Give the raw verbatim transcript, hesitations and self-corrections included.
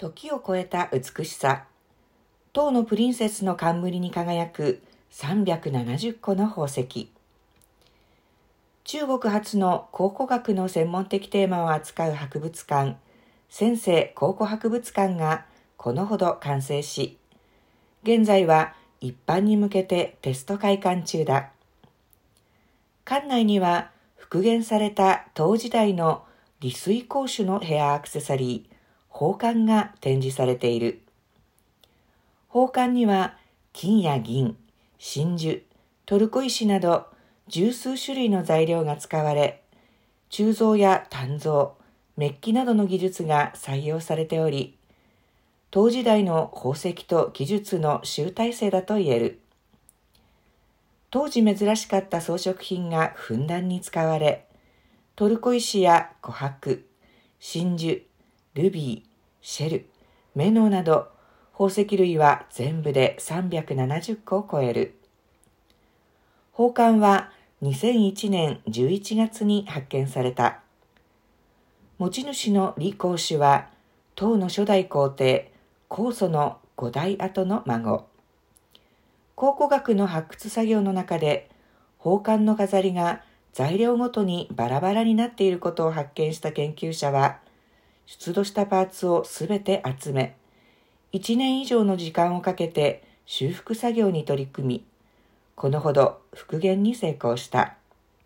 時を超えた美しさ、塔のプリンセスの冠に輝くさんびゃくななじゅっこの宝石。中国発の考古学の専門的テーマを扱う博物館、先生考古博物館がこのほど完成し、現在は一般に向けてテスト開館中だ。館内には復元された唐時代の李水公主のヘアアクセサリー、宝冠が展示されている。宝冠には金や銀、真珠、トルコ石など十数種類の材料が使われ、鋳造や鍛造、メッキなどの技術が採用されており、唐時代の宝石と技術の集大成だと言える。当時珍しかった装飾品がふんだんに使われ、トルコ石や琥珀、真珠、ルビー、シェル、メノウなど宝石類は全部でさんびゃくななじゅっこを超える。宝冠はにせんいちねんじゅういちがつに発見された。持ち主の李公主は、唐の初代皇帝、皇祖のごだいあとの孫。考古学の発掘作業の中で、宝冠の飾りが材料ごとにバラバラになっていることを発見した研究者は、出土したパーツをすべて集め、いちねん以上の時間をかけて修復作業に取り組み、このほど復元に成功した。